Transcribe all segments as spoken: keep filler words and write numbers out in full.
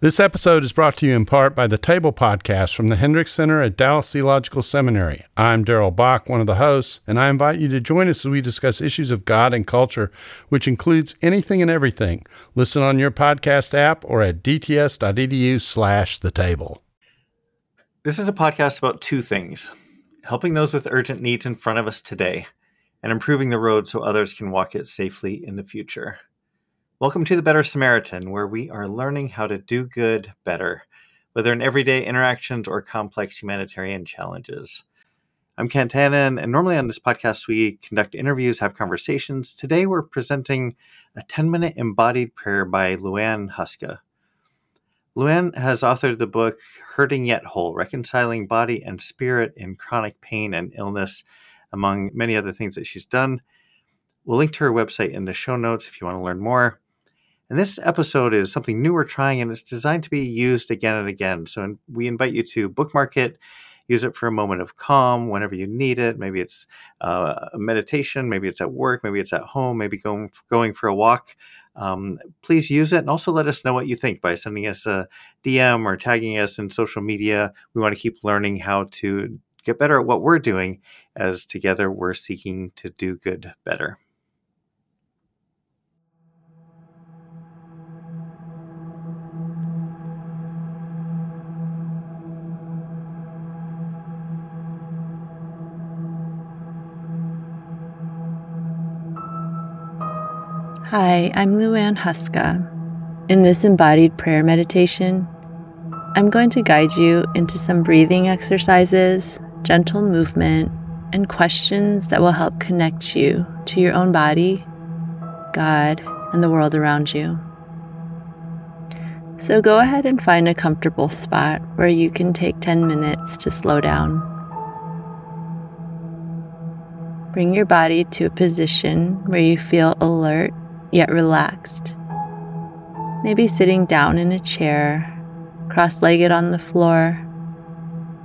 This episode is brought to you in part by The Table Podcast from the Hendricks Center at Dallas Theological Seminary. I'm Darrell Bach, one of the hosts, and I invite you to join us as we discuss issues of God and culture, which includes anything and everything. Listen on your podcast app or at dts.edu slash the table. This is a podcast about two things: helping those with urgent needs in front of us today and improving the road so others can walk it safely in the future. Welcome to The Better Samaritan, where we are learning how to do good better, whether in everyday interactions or complex humanitarian challenges. I'm Kent Hannon, and normally on this podcast we conduct interviews, have conversations. Today we're presenting a ten-minute embodied prayer by Liuan Huska. Liuan has authored the book Hurting Yet Whole: Reconciling Body and Spirit in Chronic Pain and Illness, among many other things that she's done. We'll link to her website in the show notes if you want to learn more. And this episode is something new we're trying, and it's designed to be used again and again. So we invite you to bookmark it, use it for a moment of calm whenever you need it. Maybe it's uh, a meditation, maybe it's at work, maybe it's at home, maybe going, going for a walk. Um, please use it, and also let us know what you think by sending us a D M or tagging us in social media. We want to keep learning how to get better at what we're doing, as together we're seeking to do good better. Hi, I'm Liuan Huska. In this embodied prayer meditation, I'm going to guide you into some breathing exercises, gentle movement, and questions that will help connect you to your own body, God, and the world around you. So go ahead and find a comfortable spot where you can take ten minutes to slow down. Bring your body to a position where you feel alert yet relaxed. Maybe sitting down in a chair, cross-legged on the floor,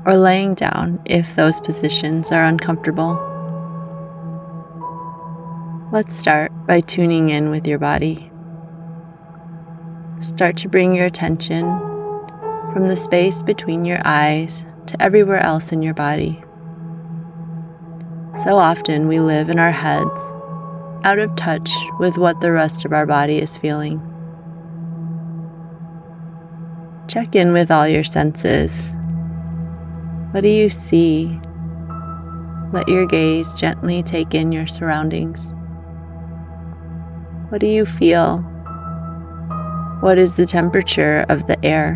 or laying down if those positions are uncomfortable. Let's start by tuning in with your body. Start to bring your attention from the space between your eyes to everywhere else in your body. So often we live in our heads, out of touch with what the rest of our body is feeling. Check in with all your senses. What do you see? Let your gaze gently take in your surroundings. What do you feel? What is the temperature of the air?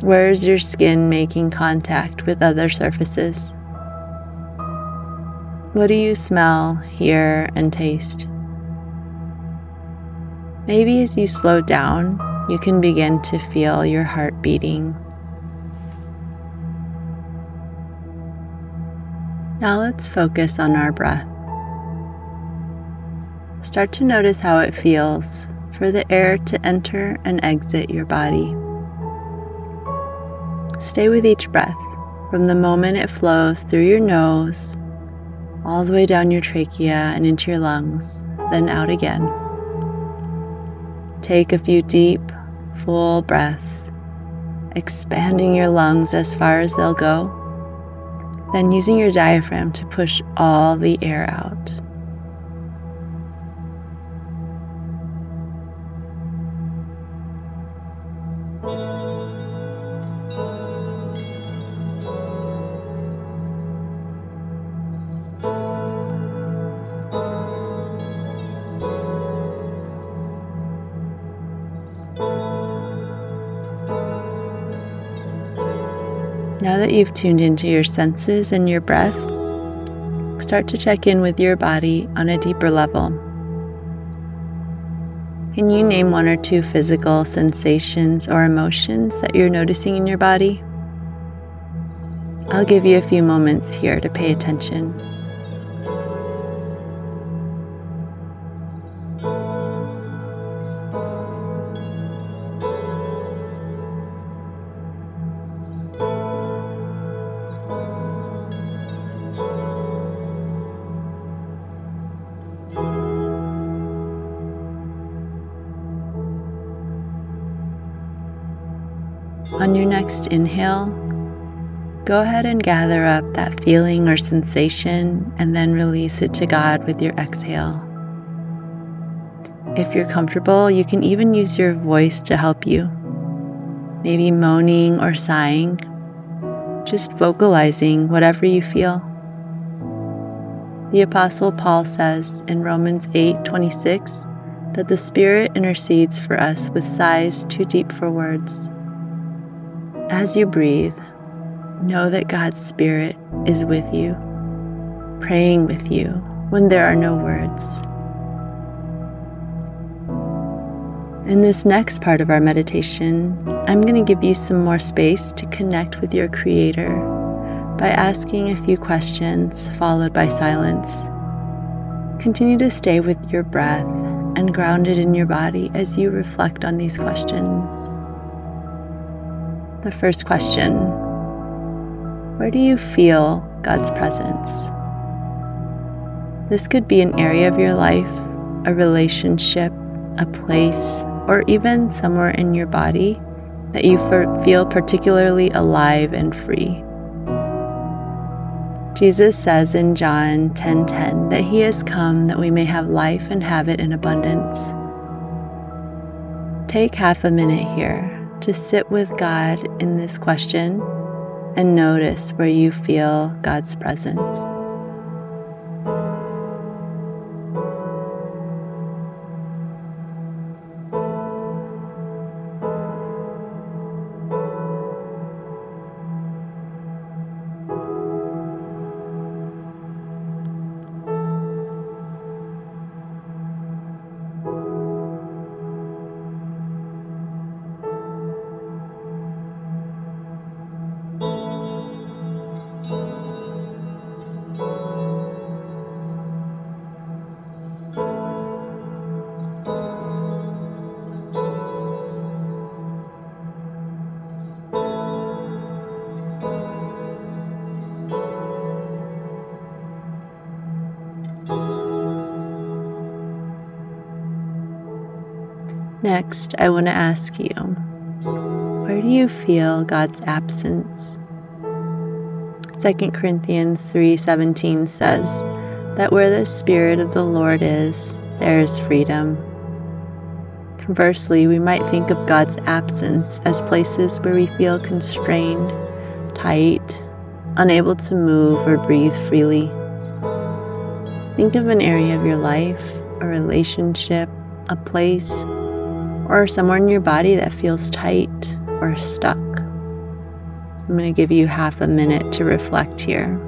Where is your skin making contact with other surfaces? What do you smell, hear, and taste? Maybe as you slow down, you can begin to feel your heart beating. Now let's focus on our breath. Start to notice how it feels for the air to enter and exit your body. Stay with each breath from the moment it flows through your nose all the way down your trachea and into your lungs, then out again. Take a few deep, full breaths, expanding your lungs as far as they'll go, then using your diaphragm to push all the air out. Now that you've tuned into your senses and your breath, start to check in with your body on a deeper level. Can you name one or two physical sensations or emotions that you're noticing in your body? I'll give you a few moments here to pay attention. On your next inhale, go ahead and gather up that feeling or sensation and then release it to God with your exhale. If you're comfortable, you can even use your voice to help you. Maybe moaning or sighing, just vocalizing whatever you feel. The Apostle Paul says in Romans eight twenty-six that the Spirit intercedes for us with sighs too deep for words. As you breathe, know that God's Spirit is with you, praying with you when there are no words. In this next part of our meditation, I'm going to give you some more space to connect with your Creator by asking a few questions followed by silence. Continue to stay with your breath and grounded in your body as you reflect on these questions. The first question, where do you feel God's presence? This could be an area of your life, a relationship, a place, or even somewhere in your body that you feel particularly alive and free. Jesus says in John ten ten that he has come that we may have life and have it in abundance. Take half a minute here to sit with God in this question and notice where you feel God's presence. Next, I want to ask you, where do you feel God's absence? Second Corinthians three seventeen says that where the Spirit of the Lord is, there is freedom. Conversely, we might think of God's absence as places where we feel constrained, tight, unable to move or breathe freely. Think of an area of your life, a relationship, a place, or somewhere in your body that feels tight or stuck. I'm going to give you half a minute to reflect here.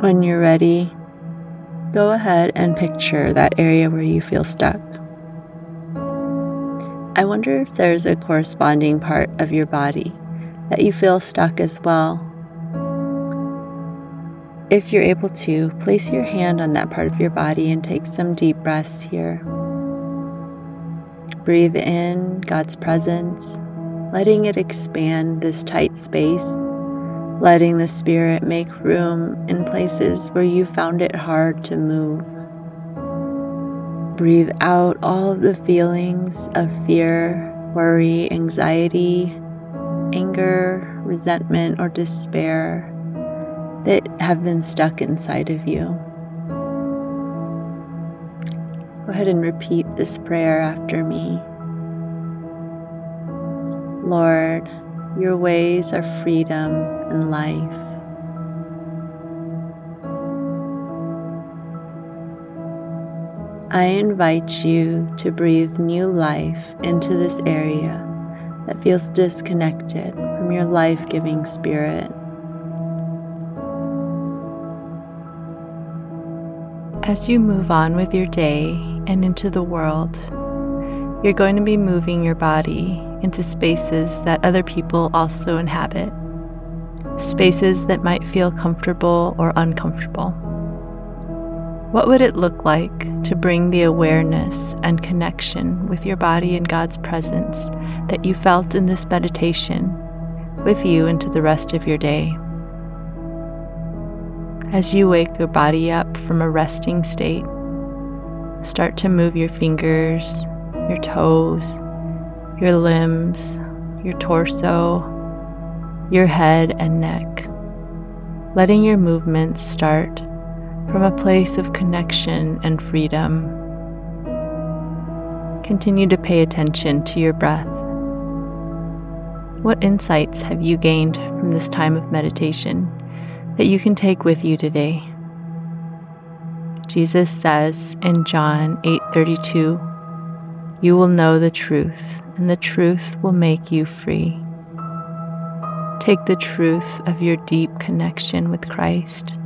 When you're ready, go ahead and picture that area where you feel stuck. I wonder if there's a corresponding part of your body that you feel stuck as well. If you're able to, place your hand on that part of your body and take some deep breaths here. Breathe in God's presence, letting it expand this tight space. Letting the Spirit make room in places where you found it hard to move. Breathe out all of the feelings of fear, worry, anxiety, anger, resentment, or despair that have been stuck inside of you. Go ahead and repeat this prayer after me. Lord, your ways are freedom and life. I invite you to breathe new life into this area that feels disconnected from your life-giving Spirit. As you move on with your day and into the world, you're going to be moving your body into spaces that other people also inhabit, spaces that might feel comfortable or uncomfortable. What would it look like to bring the awareness and connection with your body and God's presence that you felt in this meditation with you into the rest of your day? As you wake your body up from a resting state, start to move your fingers, your toes, your limbs, your torso, your head and neck, letting your movements start from a place of connection and freedom. Continue to pay attention to your breath. What insights have you gained from this time of meditation that you can take with you today? Jesus says in John eight thirty-two, "You will know the truth, and the truth will make you free." Take the truth of your deep connection with Christ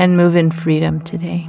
and move in freedom today.